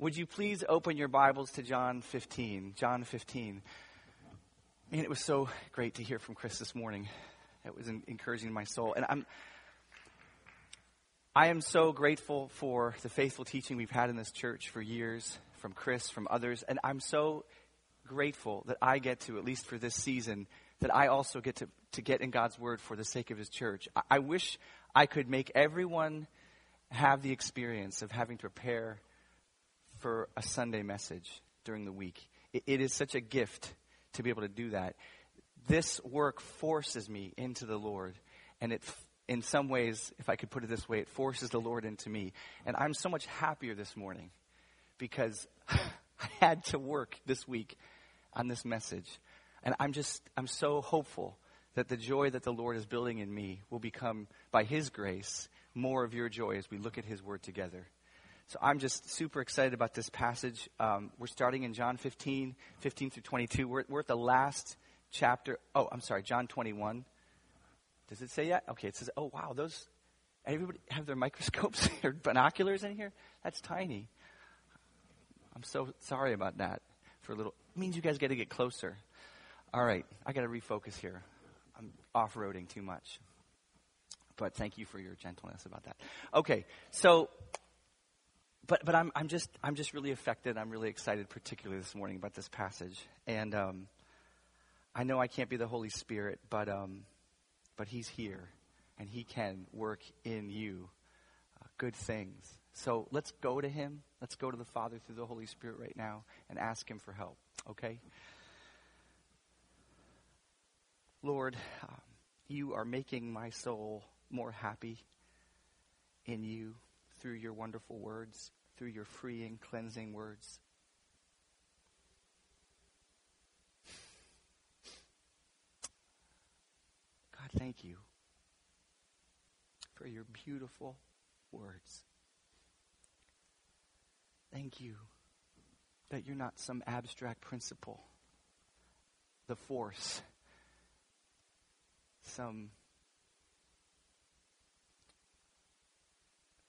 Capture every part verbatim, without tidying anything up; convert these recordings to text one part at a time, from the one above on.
Would you please open your Bibles to John fifteen? John fifteen. Man, it was so great to hear from Chris this morning. It was encouraging my soul. And I'm, I am so grateful for the faithful teaching we've had in this church for years, from Chris, from others. And I'm so grateful that I get to, at least for this season, that I also get to, to get in God's word for the sake of his church. I, I wish I could make everyone have the experience of having to prepare for a Sunday message during the week. It, it is such a gift to be able to do that. This work forces me into the Lord, and it, in some ways, if I could put it this way, it forces the Lord into me. And I'm so much happier this morning because I had to work this week on this message. And I'm just, I'm so hopeful that the joy that the Lord is building in me will become, by his grace, more of your joy as we look at his word together. So I'm just super excited about this passage. Um, we're starting in John fifteen, fifteen through twenty-two. We're, we're at the last chapter. Oh, I'm sorry, John twenty-one. Does it say yet? Okay, it says, oh, wow, those, everybody have their microscopes or binoculars in here? That's tiny. I'm so sorry about that for a little. It means you guys got to get closer. All right, I got to refocus here. I'm off-roading too much. But thank you for your gentleness about that. Okay, so, but but I'm I'm just I'm just really affected. I'm really excited, particularly this morning, about this passage. And um, I know I can't be the Holy Spirit, but um, but He's here, and He can work in you uh, good things. So let's go to Him. Let's go to the Father through the Holy Spirit right now and ask Him for help. Okay, Lord, um, you are making my soul more happy in you through your wonderful words, through your freeing, cleansing words. God, thank you for your beautiful words. Thank you that you're not some abstract principle, the force, some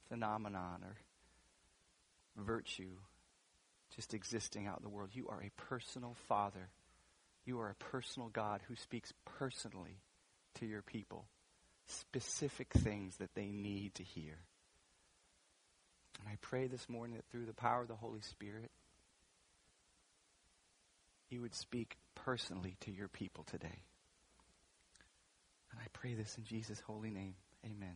phenomenon or virtue just existing out in the world. You are a personal Father. You are a personal God who speaks personally to your people, specific things that they need to hear. And I pray this morning that through the power of the Holy Spirit, you would speak personally to your people today. And I pray this in Jesus' holy name. Amen.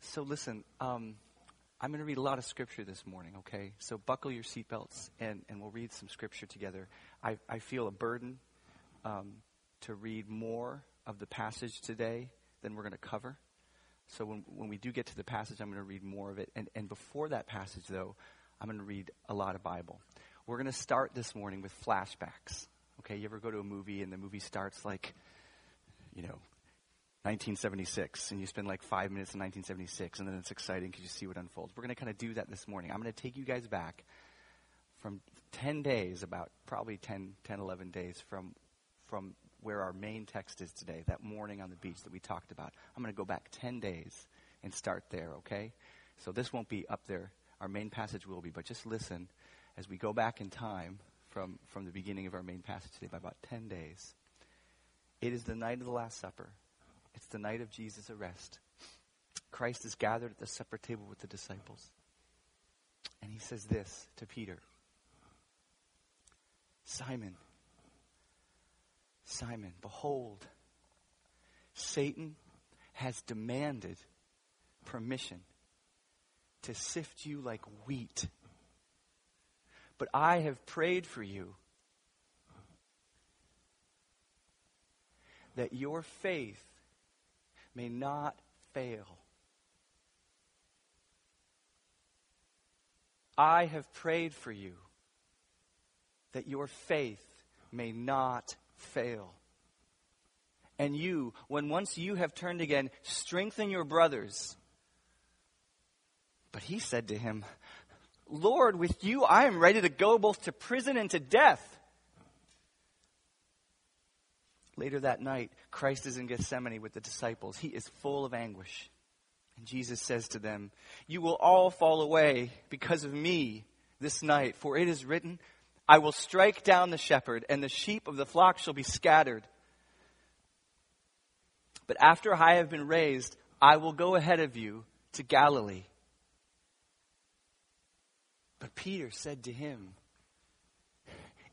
So listen, um, I'm going to read a lot of scripture this morning, okay? So buckle your seatbelts and, and we'll read some scripture together. I, I feel a burden um, to read more of the passage today than we're going to cover. So when, when we do get to the passage, I'm going to read more of it. And, and before that passage, though, I'm going to read a lot of Bible. We're going to start this morning with flashbacks. Okay, you ever go to a movie and the movie starts like, you know, nineteen seventy-six, and you spend like five minutes in nineteen seventy-six, and then it's exciting because you see what unfolds. We're going to kind of do that this morning. I'm going to take you guys back from ten days, about probably ten, ten, eleven days from, from where our main text is today, that morning on the beach that we talked about. I'm going to go back ten days and start there, okay? So this won't be up there. Our main passage will be, but just listen as we go back in time from, from the beginning of our main passage today by about ten days. It is the night of the Last Supper. It's the night of Jesus' arrest. Christ is gathered at the supper table with the disciples. And he says this to Peter. Simon, Simon, behold, Satan has demanded permission to sift you like wheat. But I have prayed for you that your faith may not fail. I have prayed for you that your faith may not fail. And you, when once you have turned again, strengthen your brothers. But he said to him, Lord, with you I am ready to go both to prison and to death. Later that night, Christ is in Gethsemane with the disciples. He is full of anguish. And Jesus says to them, "You will all fall away because of me this night, for it is written, I will strike down the shepherd, and the sheep of the flock shall be scattered. But after I have been raised, I will go ahead of you to Galilee." But Peter said to him,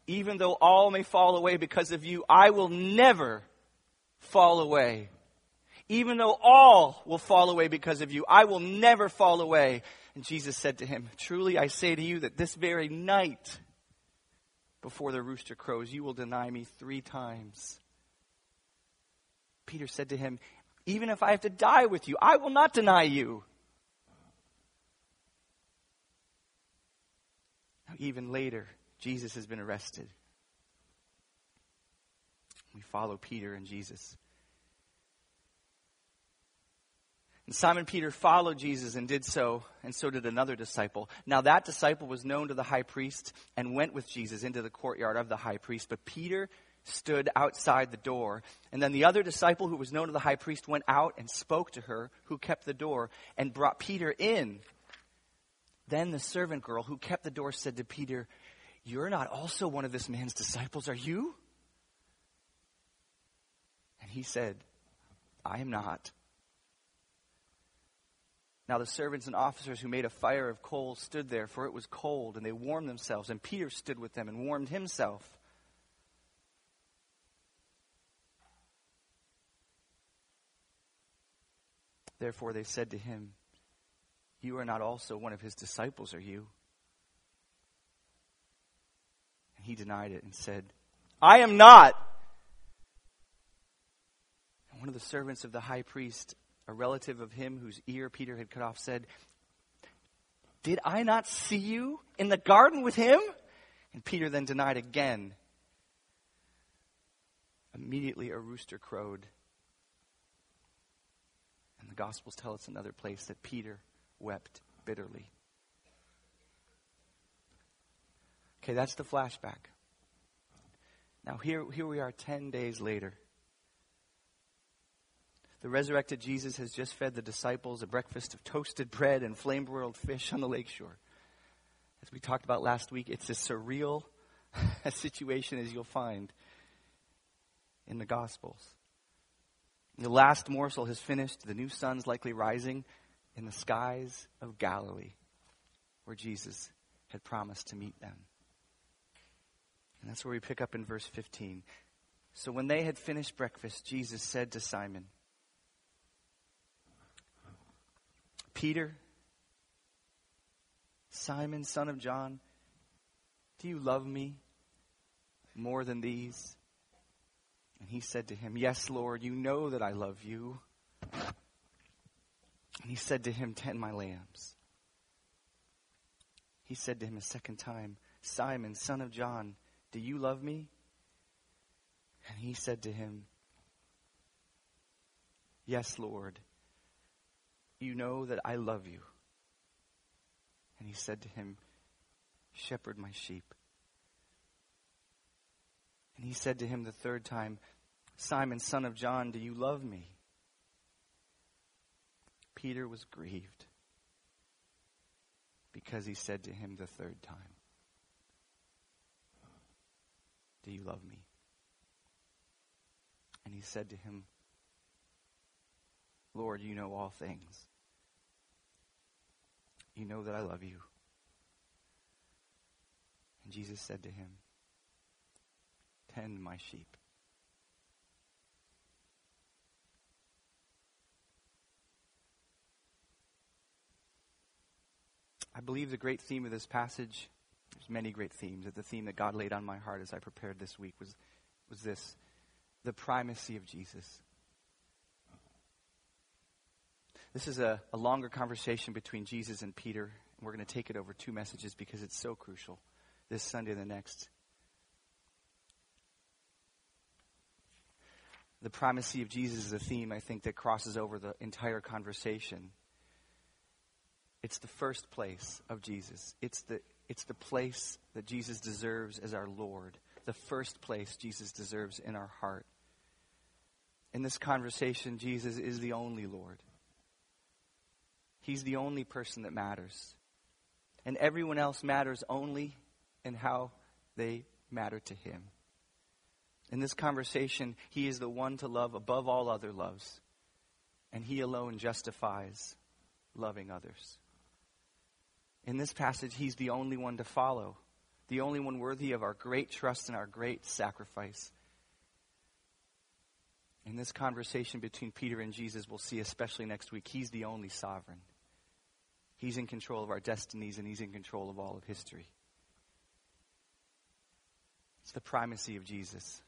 "Even though all may fall away because of you, I will never fall away. Even though all will fall away because of you, I will never fall away." And Jesus said to him, "Truly I say to you that this very night, before the rooster crows, you will deny me three times." Peter said to him, "Even if I have to die with you, I will not deny you." Now, even later, Jesus has been arrested. We follow Peter and Jesus. And Simon Peter followed Jesus and did so, and so did another disciple. Now that disciple was known to the high priest and went with Jesus into the courtyard of the high priest. But Peter stood outside the door. And then the other disciple who was known to the high priest went out and spoke to her who kept the door and brought Peter in. Then the servant girl who kept the door said to Peter, "You're not also one of this man's disciples, are you?" And he said, "I am not." Now the servants and officers who made a fire of coals stood there, for it was cold, and they warmed themselves. And Peter stood with them and warmed himself. Therefore they said to him, "You are not also one of his disciples, are you?" And he denied it and said, "I am not." And one of the servants of the high priest, a relative of him whose ear Peter had cut off, said, "Did I not see you in the garden with him?" And Peter then denied again. Immediately a rooster crowed. And the Gospels tell us another place that Peter wept bitterly. Okay, that's the flashback. Now here, here we are ten days later. The resurrected Jesus has just fed the disciples a breakfast of toasted bread and flame-broiled fish on the lakeshore. As we talked about last week, it's as surreal a situation as you'll find in the Gospels. The last morsel has finished, the new sun's likely rising in the skies of Galilee, where Jesus had promised to meet them. And that's where we pick up in verse fifteen. "So when they had finished breakfast, Jesus said to Simon, 'Peter, Simon, son of John, do you love me more than these?' And he said to him, 'Yes, Lord, you know that I love you.' And he said to him, 'Tend my lambs.' He said to him a second time, 'Simon, son of John, do you love me?' And he said to him, 'Yes, Lord, you know that I love you.' And he said to him, 'Shepherd my sheep.' And he said to him the third time, 'Simon, son of John, do you love me?' Peter was grieved because he said to him the third time, 'Do you love me?' And he said to him, 'Lord, you know all things. You know that I love you.' And Jesus said to him, 'Tend my sheep.'" I believe the great theme of this passage, there's many great themes, but the theme that God laid on my heart as I prepared this week was, was this: the primacy of Jesus. This is a, a longer conversation between Jesus and Peter. And we're going to take it over two messages because it's so crucial, this Sunday and the next. The primacy of Jesus is a theme, I think, that crosses over the entire conversation. It's the first place of Jesus. It's the, it's the place that Jesus deserves as our Lord. The first place Jesus deserves in our heart. in this conversation, Jesus is the only Lord. He's the only person that matters. And everyone else matters only in how they matter to him. In this conversation, he is the one to love above all other loves. And he alone justifies loving others. In this passage, he's the only one to follow, the only one worthy of our great trust and our great sacrifice. In this conversation between Peter and Jesus, we'll see especially next week, he's the only sovereign. He's in control of our destinies, and he's in control of all of history. It's the primacy of Jesus,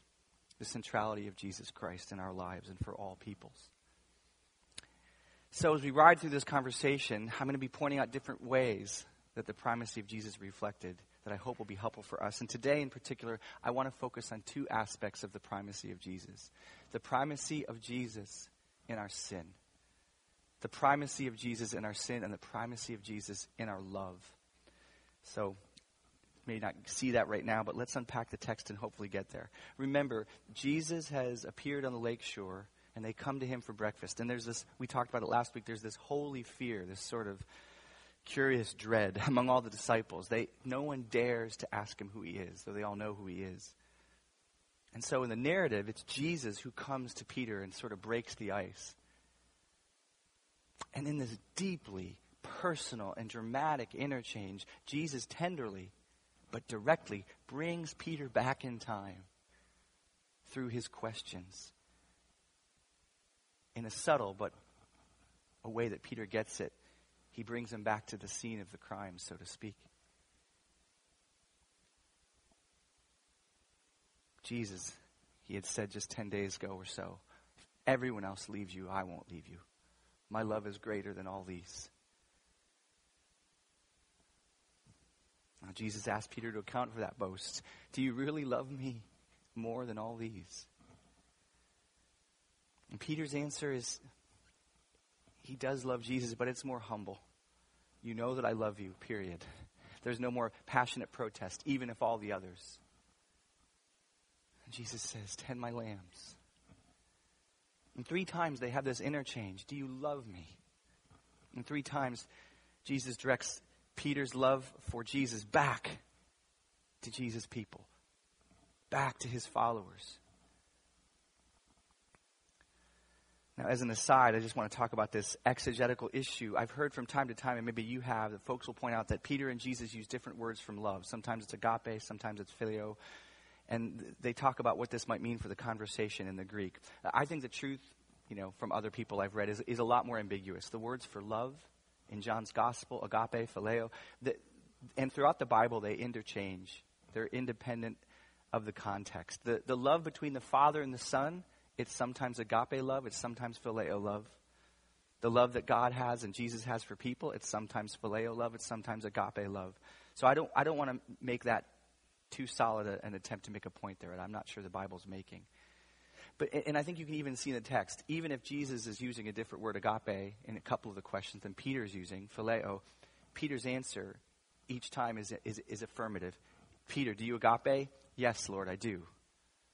the centrality of Jesus Christ in our lives and for all peoples. So as we ride through this conversation, I'm going to be pointing out different ways that the primacy of Jesus reflected that I hope will be helpful for us. And today in particular, I want to focus on two aspects of the primacy of Jesus. The primacy of Jesus in our sin. The primacy of Jesus in our sin and the primacy of Jesus in our love. So you may not see that right now, but let's unpack the text and hopefully get there. Remember, Jesus has appeared on the lakeshore and they come to him for breakfast. And there's this, we talked about it last week, there's this holy fear, this sort of curious dread among all the disciples. They, no one dares to ask him who he is, though they all know who he is. And so in the narrative, it's Jesus who comes to Peter and sort of breaks the ice. And in this deeply personal and dramatic interchange, Jesus tenderly but directly brings Peter back in time through his questions. In a subtle but a way that Peter gets it, he brings him back to the scene of the crime, so to speak. Jesus, he had said just ten days ago or so, if everyone else leaves you, I won't leave you. My love is greater than all these. Now Jesus asked Peter to account for that boast. Do you really love me more than all these? And Peter's answer is, he does love Jesus, but it's more humble. You know that I love you, period. There's no more passionate protest, even if all the others. And Jesus says, tend my lambs. And three times they have this interchange. Do you love me? And three times Jesus directs Peter's love for Jesus back to Jesus' people, back to his followers. Now, as an aside, I just want to talk about this exegetical issue. I've heard from time to time, and maybe you have, that folks will point out that Peter and Jesus use different words from love. Sometimes it's agape, sometimes it's phileo. And they talk about what this might mean for the conversation in the Greek. I think the truth, you know, from other people I've read is, is a lot more ambiguous. The words for love in John's gospel, agape, phileo, the, and throughout the Bible, they interchange. They're independent of the context. The, the love between the Father and the Son, it's sometimes agape love. It's sometimes phileo love. The love that God has and Jesus has for people, it's sometimes phileo love. It's sometimes agape love. So I don't I don't want to make that too solid a, an attempt to make a point there. And I'm not sure the Bible's making. But And I think you can even see in the text, even if Jesus is using a different word, agape, in a couple of the questions than Peter is using, phileo, Peter's answer each time is, is, is affirmative. Peter, do you agape? Yes, Lord, I do.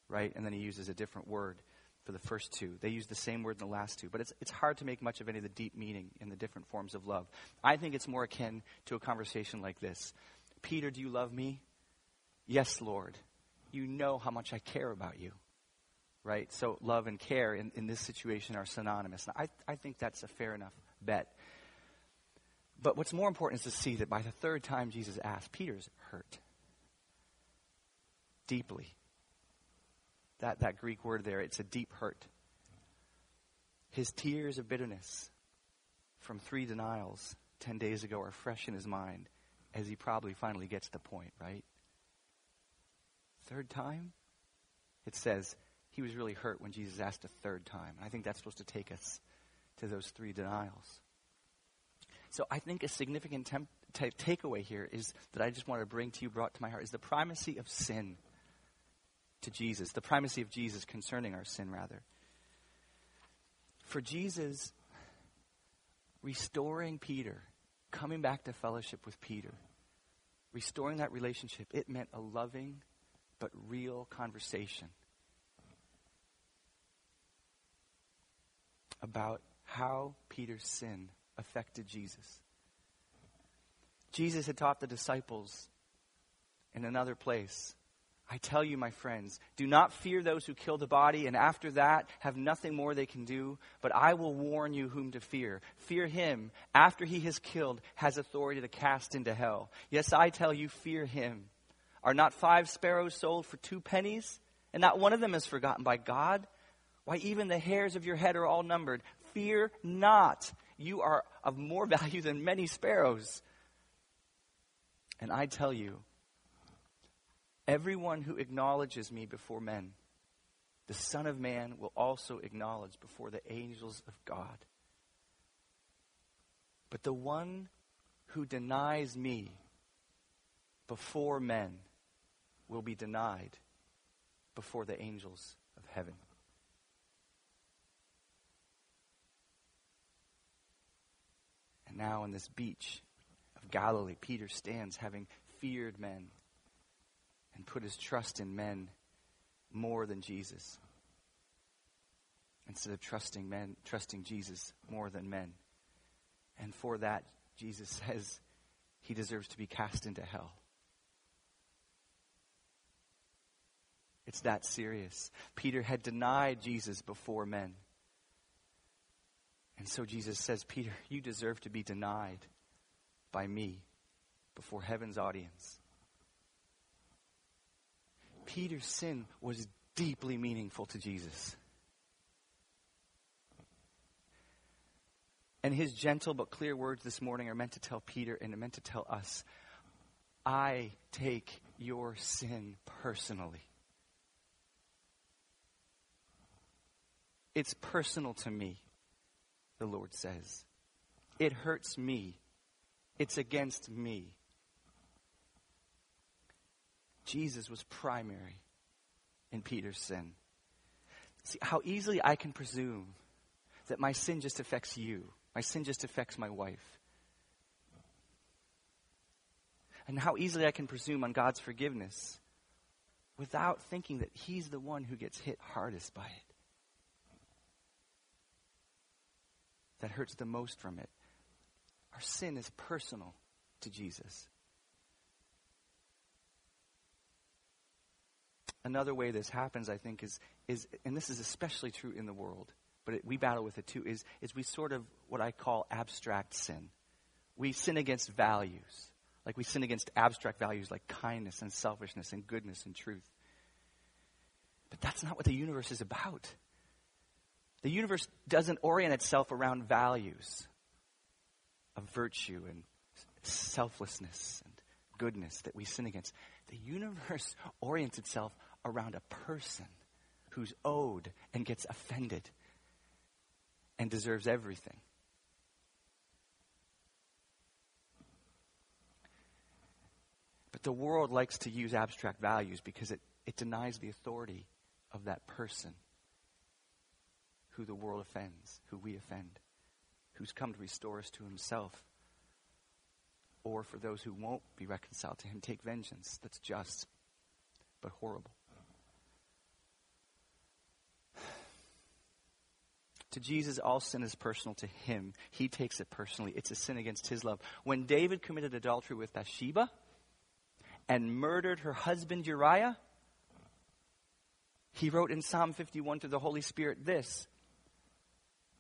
Right? And then he uses a different word for the first two. They use the same word in the last two. But it's it's hard to make much of any of the deep meaning in the different forms of love. I think it's more akin to a conversation like this. Peter, do you love me? Yes, Lord. You know how much I care about you. Right? So love and care in, in this situation are synonymous. And I, I think that's a fair enough bet. But what's more important is to see that by the third time Jesus asked, Peter's hurt. Deeply. That that Greek word there, it's a deep hurt. His tears of bitterness from three denials ten days ago are fresh in his mind as he probably finally gets the point, right? Third time? It says he was really hurt when Jesus asked a third time. And I think that's supposed to take us to those three denials. So I think a significant temp- t- takeaway here is that I just want to bring to you, brought to my heart, is the primacy of sin. To Jesus, the primacy of Jesus concerning our sin, rather. For Jesus, restoring Peter, coming back to fellowship with Peter, restoring that relationship, it meant a loving but real conversation. about how Peter's sin affected Jesus. Jesus had taught the disciples in another place, I tell you, my friends, do not fear those who kill the body, and after that have nothing more they can do. But I will warn you whom to fear. Fear him, after he has killed, has authority to cast into hell. Yes, I tell you, fear him. Are not five sparrows sold for two pennies? And not one of them is forgotten by God? Why, even the hairs of your head are all numbered. Fear not, you are of more value than many sparrows. And I tell you, everyone who acknowledges me before men, the Son of Man will also acknowledge before the angels of God. But the one who denies me before men will be denied before the angels of heaven. And now on this beach of Galilee, Peter stands having feared men and put his trust in men more than Jesus. Instead of trusting men, trusting Jesus more than men. And for that, Jesus says he deserves to be cast into hell. It's that serious. Peter had denied Jesus before men. And so Jesus says, Peter, you deserve to be denied by me before heaven's audience. Peter's sin was deeply meaningful to Jesus. And his gentle but clear words this morning are meant to tell Peter and are meant to tell us, I take your sin personally. It's personal to me, the Lord says. It hurts me. It's against me. Jesus was primary in Peter's sin. See, how easily I can presume that my sin just affects you. My sin just affects my wife. And how easily I can presume on God's forgiveness without thinking that he's the one who gets hit hardest by it. That hurts the most from it. Our sin is personal to Jesus. Another way this happens, I think, is, is and this is especially true in the world, but it, we battle with it too, is, is we sort of what I call abstract sin. We sin against values. Like we sin against abstract values like kindness and selfishness and goodness and truth. But that's not what the universe is about. The universe doesn't orient itself around values of virtue and selflessness and goodness that we sin against. The universe orients itself around a person who's owed and gets offended and deserves everything. But the world likes to use abstract values because it, it denies the authority of that person who the world offends, who we offend, who's come to restore us to himself, or for those who won't be reconciled to him, take vengeance that's just but horrible. To Jesus, all sin is personal to him. He takes it personally. It's a sin against his love. When David committed adultery with Bathsheba and murdered her husband Uriah, he wrote in Psalm fifty-one to the Holy Spirit this,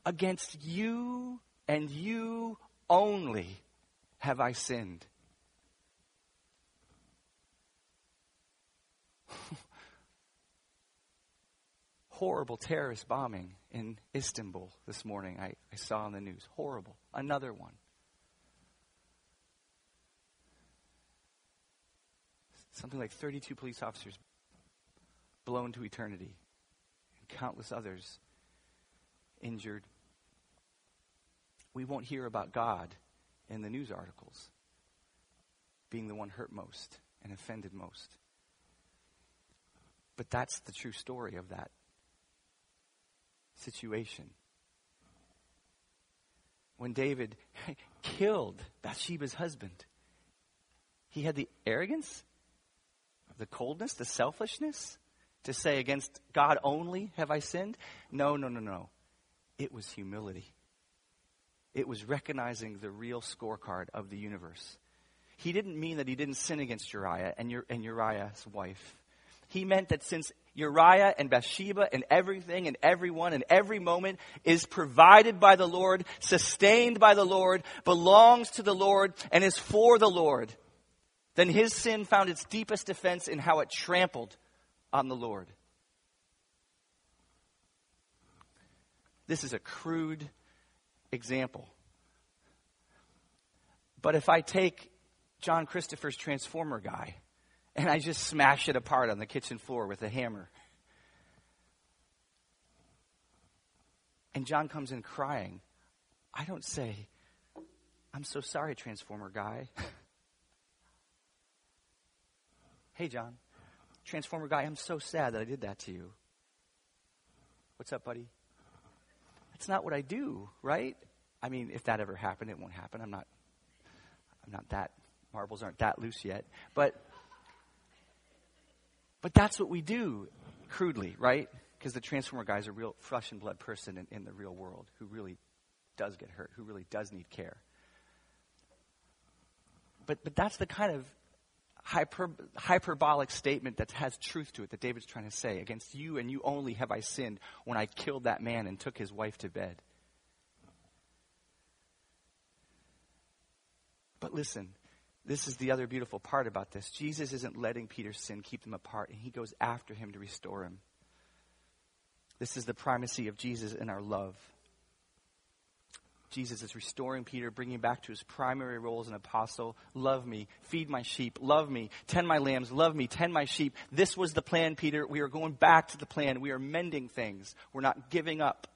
against you and you only have I sinned. Horrible terrorist bombing in Istanbul this morning. I, I saw on the news. Horrible. Another one. Something like thirty-two police officers blown to eternity. And countless others injured. We won't hear about God in the news articles being the one hurt most and offended most. But that's the true story of that situation. When David killed Bathsheba's husband, he had the arrogance, the coldness, the selfishness to say, against God only have I sinned? No, no, no, no. It was humility. It was recognizing the real scorecard of the universe. He didn't mean that he didn't sin against Uriah and, Ur- and Uriah's wife. He meant that since Uriah and Bathsheba and everything and everyone and every moment is provided by the Lord, sustained by the Lord, belongs to the Lord, and is for the Lord, then his sin found its deepest offense in how it trampled on the Lord. This is a crude example. But if I take John Christopher's Transformer guy and I just smash it apart on the kitchen floor with a hammer, and John comes in crying, I don't say, "I'm so sorry, Transformer guy." "Hey, John, Transformer guy, I'm so sad that I did that to you. What's up, buddy?" That's not what I do, right? I mean, if that ever happened, it won't happen. I'm not, I'm not that, marbles aren't that loose yet. But, but that's what we do, crudely, right? Because the Transformer guy is a real flesh and blood person in, in the real world who really does get hurt, who really does need care. But, but that's the kind of Hyper, hyperbolic statement that has truth to it that David's trying to say. Against you and you only have I sinned when I killed that man and took his wife to bed. But listen, this is the other beautiful part about this. Jesus isn't letting Peter's sin keep them apart, and he goes after him to restore him. This is the primacy of Jesus in our love. Jesus is restoring Peter, bringing him back to his primary role as an apostle. Love me, feed my sheep, love me, tend my lambs, love me, tend my sheep. This was the plan, Peter. We are going back to the plan. We are mending things. We're not giving up.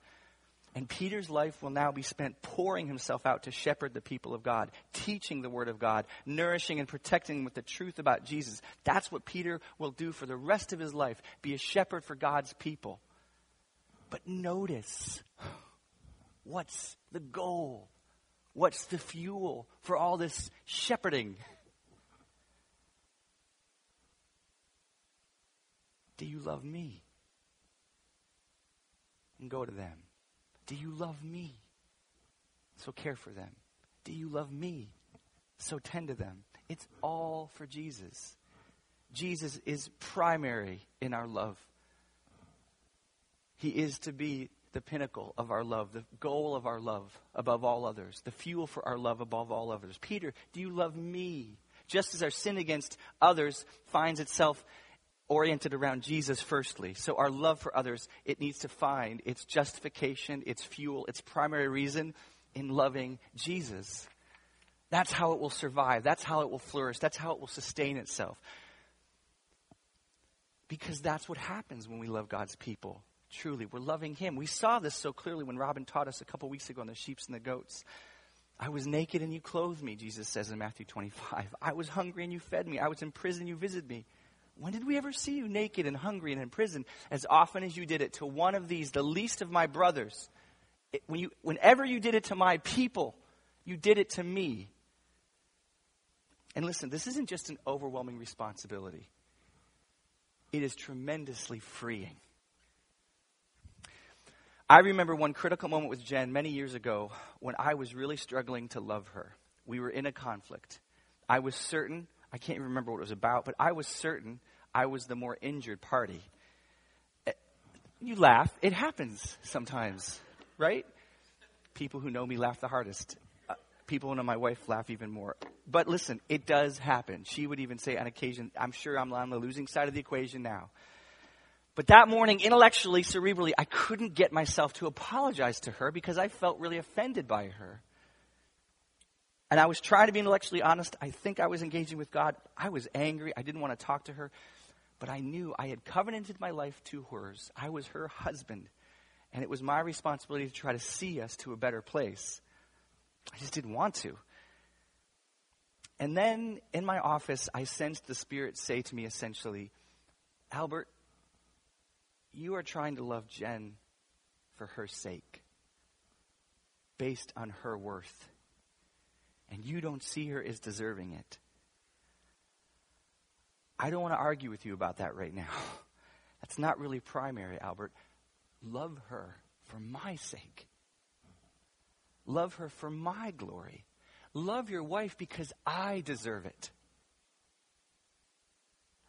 And Peter's life will now be spent pouring himself out to shepherd the people of God, teaching the word of God, nourishing and protecting them with the truth about Jesus. That's what Peter will do for the rest of his life, be a shepherd for God's people. But notice, what's the goal? What's the fuel for all this shepherding? Do you love me? And go to them. Do you love me? So care for them. Do you love me? So tend to them. It's all for Jesus. Jesus is primary in our love. He is to be the pinnacle of our love, the goal of our love above all others, the fuel for our love above all others. Peter, do you love me? Just as our sin against others finds itself oriented around Jesus firstly. So our love for others, it needs to find its justification, its fuel, its primary reason in loving Jesus. That's how it will survive. That's how it will flourish. That's how it will sustain itself. Because that's what happens when we love God's people. Truly, we're loving him. We saw this so clearly when Robin taught us a couple weeks ago on the sheeps and the goats. I was naked and you clothed me, Jesus says in Matthew twenty-five. I was hungry and you fed me. I was in prison and you visited me. When did we ever see you naked and hungry and in prison as often as you did it to one of these, the least of my brothers? It, when you, whenever you did it to my people, you did it to me. And listen, this isn't just an overwhelming responsibility. It is tremendously freeing. I remember one critical moment with Jen many years ago when I was really struggling to love her. We were in a conflict. I was certain, I can't remember what it was about, but I was certain I was the more injured party. You laugh. It happens sometimes, right? People who know me laugh the hardest. Uh, people who know my wife laugh even more. But listen, it does happen. She would even say on occasion, I'm sure I'm on the losing side of the equation now. But that morning, intellectually, cerebrally, I couldn't get myself to apologize to her because I felt really offended by her. And I was trying to be intellectually honest. I think I was engaging with God. I was angry. I didn't want to talk to her. But I knew I had covenanted my life to hers. I was her husband. And it was my responsibility to try to see us to a better place. I just didn't want to. And then in my office, I sensed the Spirit say to me essentially, Albert, you are trying to love Jen for her sake, based on her worth. And you don't see her as deserving it. I don't want to argue with you about that right now. That's not really primary, Albert. Love her for my sake. Love her for my glory. Love your wife because I deserve it.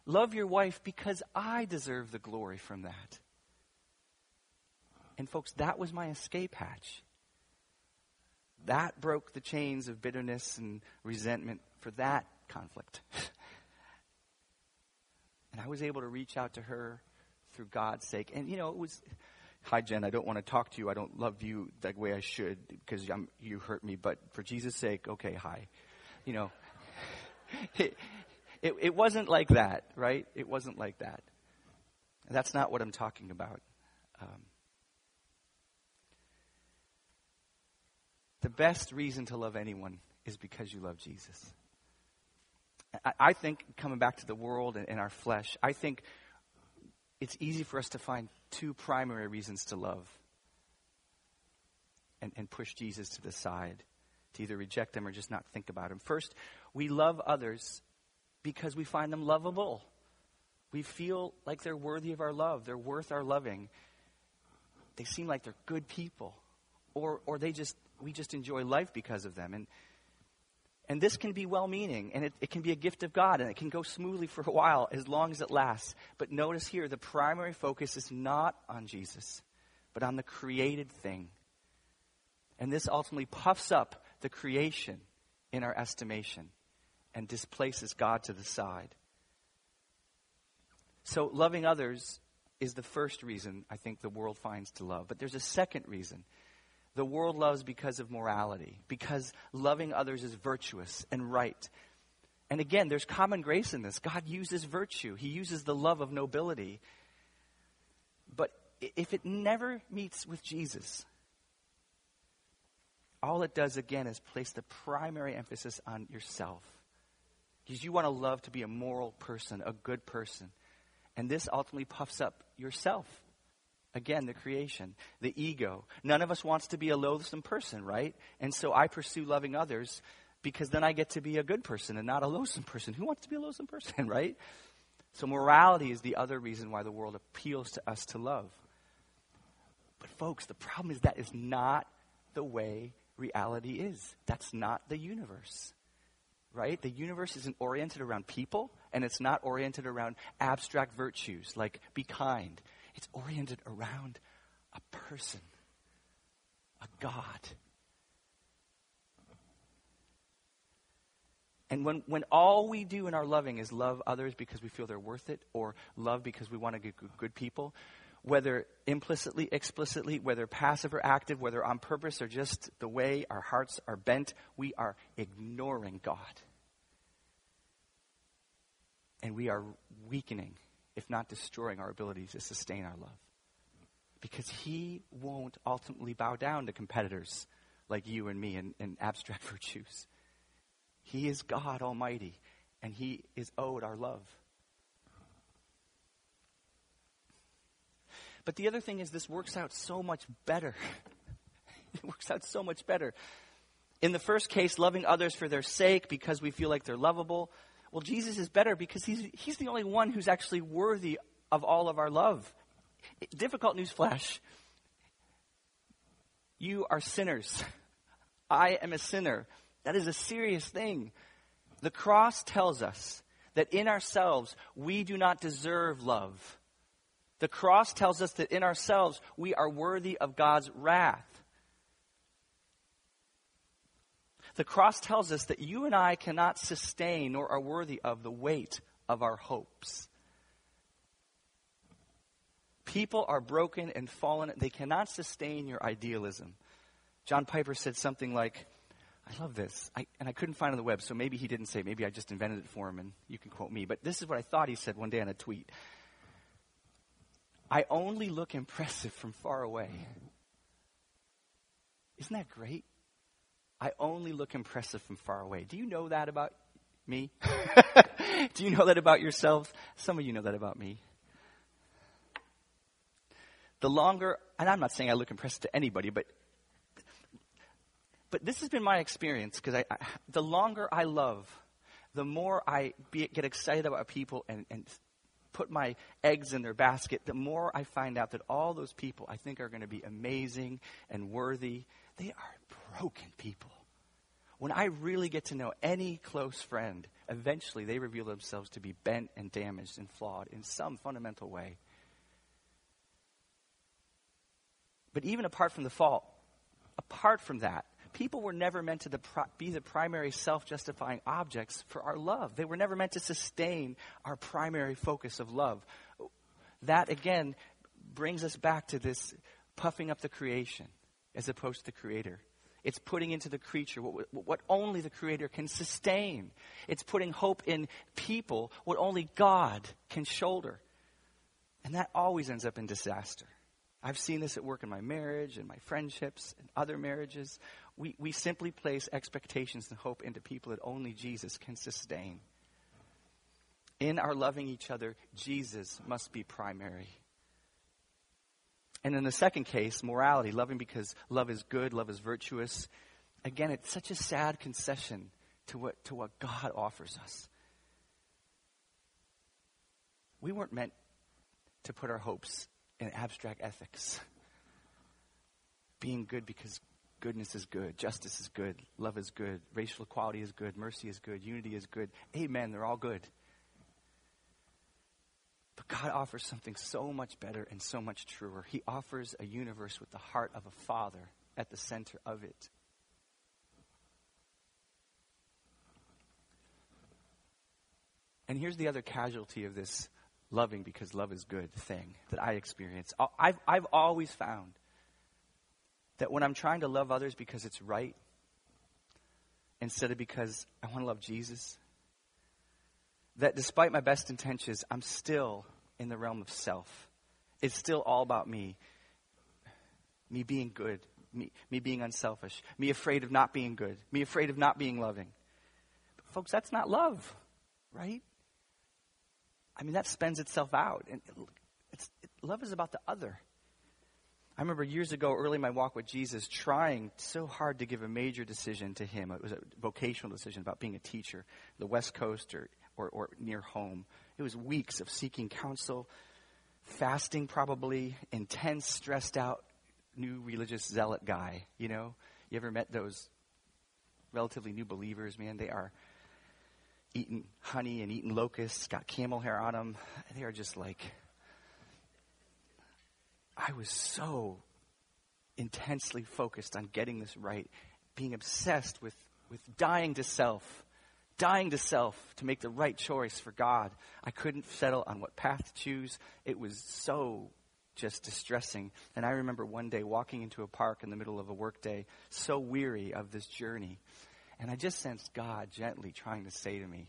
Love your wife because I deserve the glory from that. And folks, that was my escape hatch. That broke the chains of bitterness and resentment for that conflict. And I was able to reach out to her through God's sake. And, you know, it was, hi, Jen, I don't want to talk to you. I don't love you the way I should because I'm, you hurt me. But for Jesus' sake, okay, hi. You know, it, it, it wasn't like that, right? It wasn't like that. That's not what I'm talking about. Um, the best reason to love anyone is because you love Jesus. I think, coming back to the world and our flesh, I think it's easy for us to find two primary reasons to love and, and push Jesus to the side, to either reject him or just not think about him. First, we love others because we find them lovable. We feel like they're worthy of our love. They're worth our loving. They seem like they're good people. Or or they just we just enjoy life because of them. And And this can be well-meaning, and it, it can be a gift of God, and it can go smoothly for a while, as long as it lasts. But notice here, the primary focus is not on Jesus, but on the created thing. And this ultimately puffs up the creation in our estimation and displaces God to the side. So loving others is the first reason I think the world finds to love. But there's a second reason. The world loves because of morality, because loving others is virtuous and right. And again, there's common grace in this. God uses virtue. He uses the love of nobility. But if it never meets with Jesus, all it does, again, is place the primary emphasis on yourself. Because you want to love to be a moral person, a good person. And this ultimately puffs up yourself. Again, the creation, the ego. None of us wants to be a loathsome person, right? And so I pursue loving others because then I get to be a good person and not a loathsome person. Who wants to be a loathsome person, right? So morality is the other reason why the world appeals to us to love. But folks, the problem is that is not the way reality is. That's not the universe, right? The universe isn't oriented around people, and it's not oriented around abstract virtues like be kind. It's oriented around a person, a God. And when, when all we do in our loving is love others because we feel they're worth it, or love because we want to be good people, whether implicitly, explicitly, whether passive or active, whether on purpose or just the way our hearts are bent, we are ignoring God. And we are weakening, if not destroying, our ability to sustain our love. Because he won't ultimately bow down to competitors like you and me in, in abstract virtues. He is God Almighty, and he is owed our love. But the other thing is, this works out so much better. It works out so much better. In the first case, loving others for their sake because we feel like they're lovable. Well, Jesus is better because he's he's the only one who's actually worthy of all of our love. Difficult newsflash. You are sinners. I am a sinner. That is a serious thing. The cross tells us that in ourselves, we do not deserve love. The cross tells us that in ourselves, we are worthy of God's wrath. The cross tells us that you and I cannot sustain nor are worthy of the weight of our hopes. People are broken and fallen. They cannot sustain your idealism. John Piper said something like, I love this, I, and I couldn't find it on the web, so maybe he didn't say it. Maybe I just invented it for him, and you can quote me. But this is what I thought he said one day on a tweet. I only look impressive from far away. Isn't that great? I only look impressive from far away. Do you know that about me? Do you know that about yourselves? Some of you know that about me. The longer, and I'm not saying I look impressive to anybody, but but this has been my experience, because I, I, the longer I love, the more I be, get excited about people and, and put my eggs in their basket, the more I find out that all those people I think are going to be amazing and worthy, they are broken people. When I really get to know any close friend, eventually they reveal themselves to be bent and damaged and flawed in some fundamental way. But even apart from the fault, apart from that, people were never meant to the pro- be the primary self-justifying objects for our love. They were never meant to sustain our primary focus of love. That, again, brings us back to this puffing up the creation as opposed to the creator. It's putting into the creature what, what only the creator can sustain. It's putting hope in people what only God can shoulder. And that always ends up in disaster. I've seen this at work in my marriage and my friendships and other marriages. We we simply place expectations and hope into people that only Jesus can sustain. In our loving each other, Jesus must be primary. And in the second case, morality, loving because love is good, love is virtuous. Again, it's such a sad concession to what to what God offers us. We weren't meant to put our hopes in abstract ethics. Being good because goodness is good, justice is good, love is good, racial equality is good, mercy is good, unity is good. Amen, they're all good. But God offers something so much better and so much truer. He offers a universe with the heart of a father at the center of it. And here's the other casualty of this loving because love is good thing that I experience. I've, I've always found that when I'm trying to love others because it's right, instead of because I want to love Jesus, that despite my best intentions, I'm still in the realm of self. It's still all about me. Me being good. Me, me being unselfish. Me afraid of not being good. Me afraid of not being loving. But folks, that's not love, right? I mean, that spends itself out. And it's, it, love is about the other. I remember years ago, early in my walk with Jesus, trying so hard to give a major decision to him. It was a vocational decision about being a teacher, the West Coast or Or, or near home. It was weeks of seeking counsel, fasting probably, intense, stressed out, new religious zealot guy, you know? You ever met those relatively new believers, man? They are eating honey and eating locusts, got camel hair on them. They are just like, I was so intensely focused on getting this right, being obsessed with, with dying to self, Dying to self to make the right choice for God. I couldn't settle on what path to choose. It was so just distressing. And I remember one day walking into a park in the middle of a work day, so weary of this journey. And I just sensed God gently trying to say to me,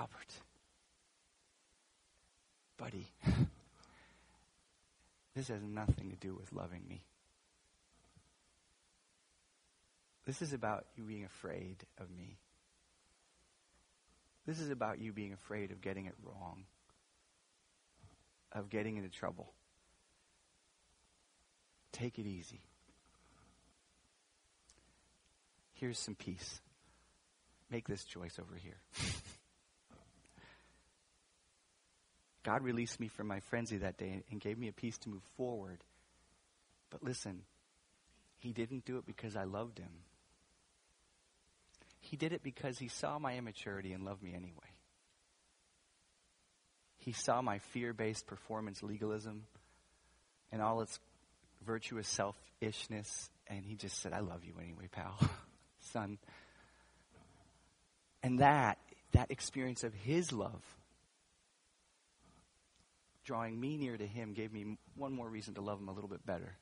Albert, buddy, this has nothing to do with loving me. This is about you being afraid of me. This is about you being afraid of getting it wrong, of getting into trouble. Take it easy. Here's some peace. Make this choice over here. God released me from my frenzy that day and gave me a peace to move forward. But listen, He didn't do it because I loved Him. He did it because He saw my immaturity and loved me anyway. He saw my fear-based performance legalism and all its virtuous selfishness, and He just said, I love you anyway, pal, son. And that, that experience of His love, drawing me near to Him, gave me one more reason to love Him a little bit better.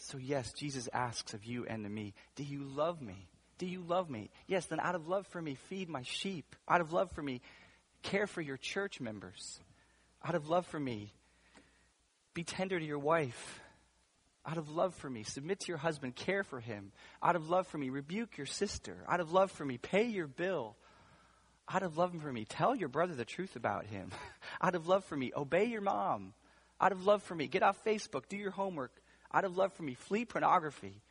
So yes, Jesus asks of you and of me, do you love me? Do you love me? Yes, then out of love for me, feed my sheep. Out of love for me, care for your church members. Out of love for me, be tender to your wife. Out of love for me, submit to your husband, care for him. Out of love for me, rebuke your sister. Out of love for me, pay your bill. Out of love for me, tell your brother the truth about him. Out of love for me, obey your mom. Out of love for me, get off Facebook, do your homework. Out of love for me, flee pornography.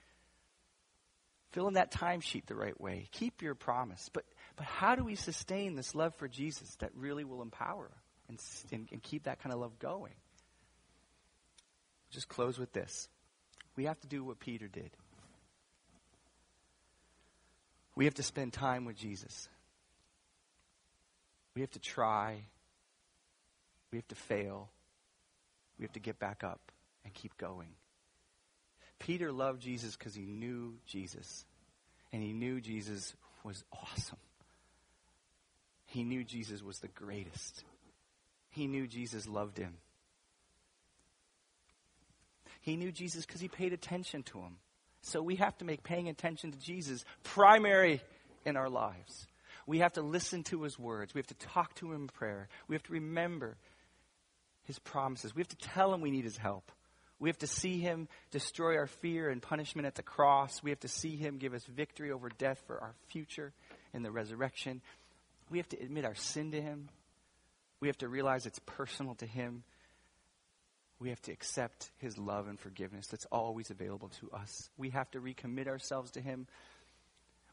Fill in that timesheet the right way. Keep your promise. But but how do we sustain this love for Jesus that really will empower and, and, and keep that kind of love going? just close with this. We have to do what Peter did. We have to spend time with Jesus. We have to try. We have to fail. We have to get back up and keep going. Peter loved Jesus because he knew Jesus. And he knew Jesus was awesome. He knew Jesus was the greatest. He knew Jesus loved him. He knew Jesus because he paid attention to him. So we have to make paying attention to Jesus primary in our lives. We have to listen to his words. We have to talk to him in prayer. We have to remember his promises. We have to tell him we need his help. We have to see him destroy our fear and punishment at the cross. We have to see him give us victory over death for our future and the resurrection. We have to admit our sin to him. We have to realize it's personal to him. We have to accept his love and forgiveness that's always available to us. We have to recommit ourselves to him.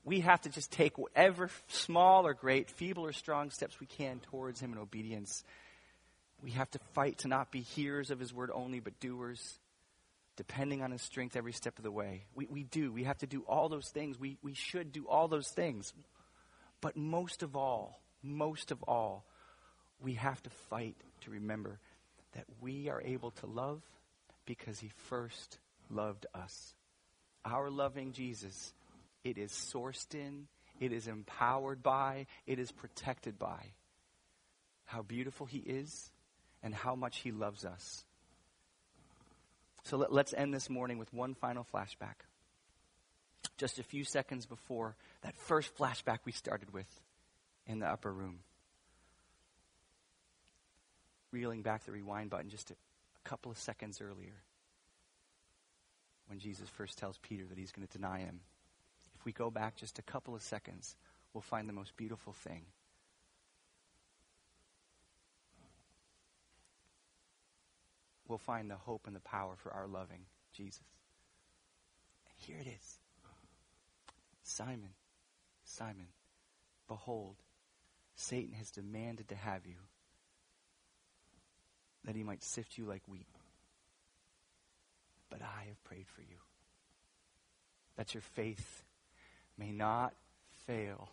We have to just take whatever small or great, feeble or strong steps we can towards him in obedience. We have to fight to not be hearers of his word only, but doers, depending on his strength every step of the way. We we do. We have to do all those things. We we should do all those things. But most of all, most of all, we have to fight to remember that we are able to love because he first loved us. Our loving Jesus, it is sourced in, it is empowered by, it is protected by how beautiful he is and how much he loves us. So let, let's end this morning with one final flashback. Just a few seconds before that first flashback we started with in the upper room. Reeling back the rewind button just a, a couple of seconds earlier when Jesus first tells Peter that he's going to deny him. If we go back just a couple of seconds, we'll find the most beautiful thing. We'll find the hope and the power for our loving Jesus. And here it is. Simon, Simon, behold, Satan has demanded to have you, that he might sift you like wheat. But I have prayed for you, that your faith may not fail.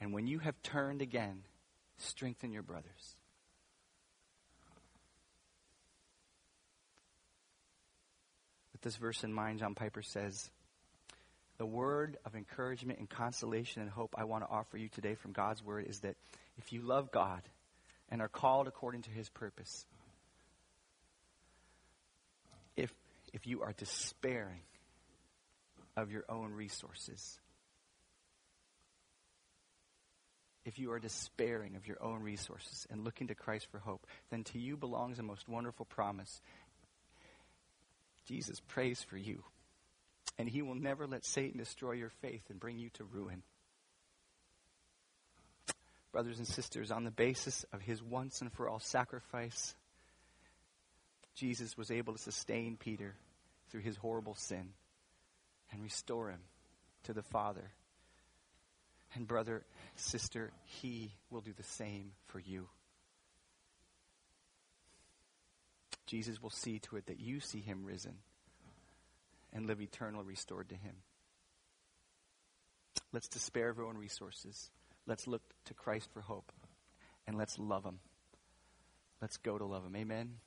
And when you have turned again, strengthen your brothers. With this verse in mind, John Piper says, the word of encouragement and consolation and hope I want to offer you today from God's word is that if you love God and are called according to his purpose, if if you are despairing of your own resources, if you are despairing of your own resources and looking to Christ for hope, then to you belongs the most wonderful promise. Jesus prays for you. And he will never let Satan destroy your faith and bring you to ruin. Brothers and sisters, on the basis of his once and for all sacrifice, Jesus was able to sustain Peter through his horrible sin and restore him to the Father. And brother, sister, he will do the same for you. Jesus will see to it that you see him risen and live eternal restored to him. Let's despair of our own resources. Let's look to Christ for hope. And let's love him. Let's go to love him. Amen.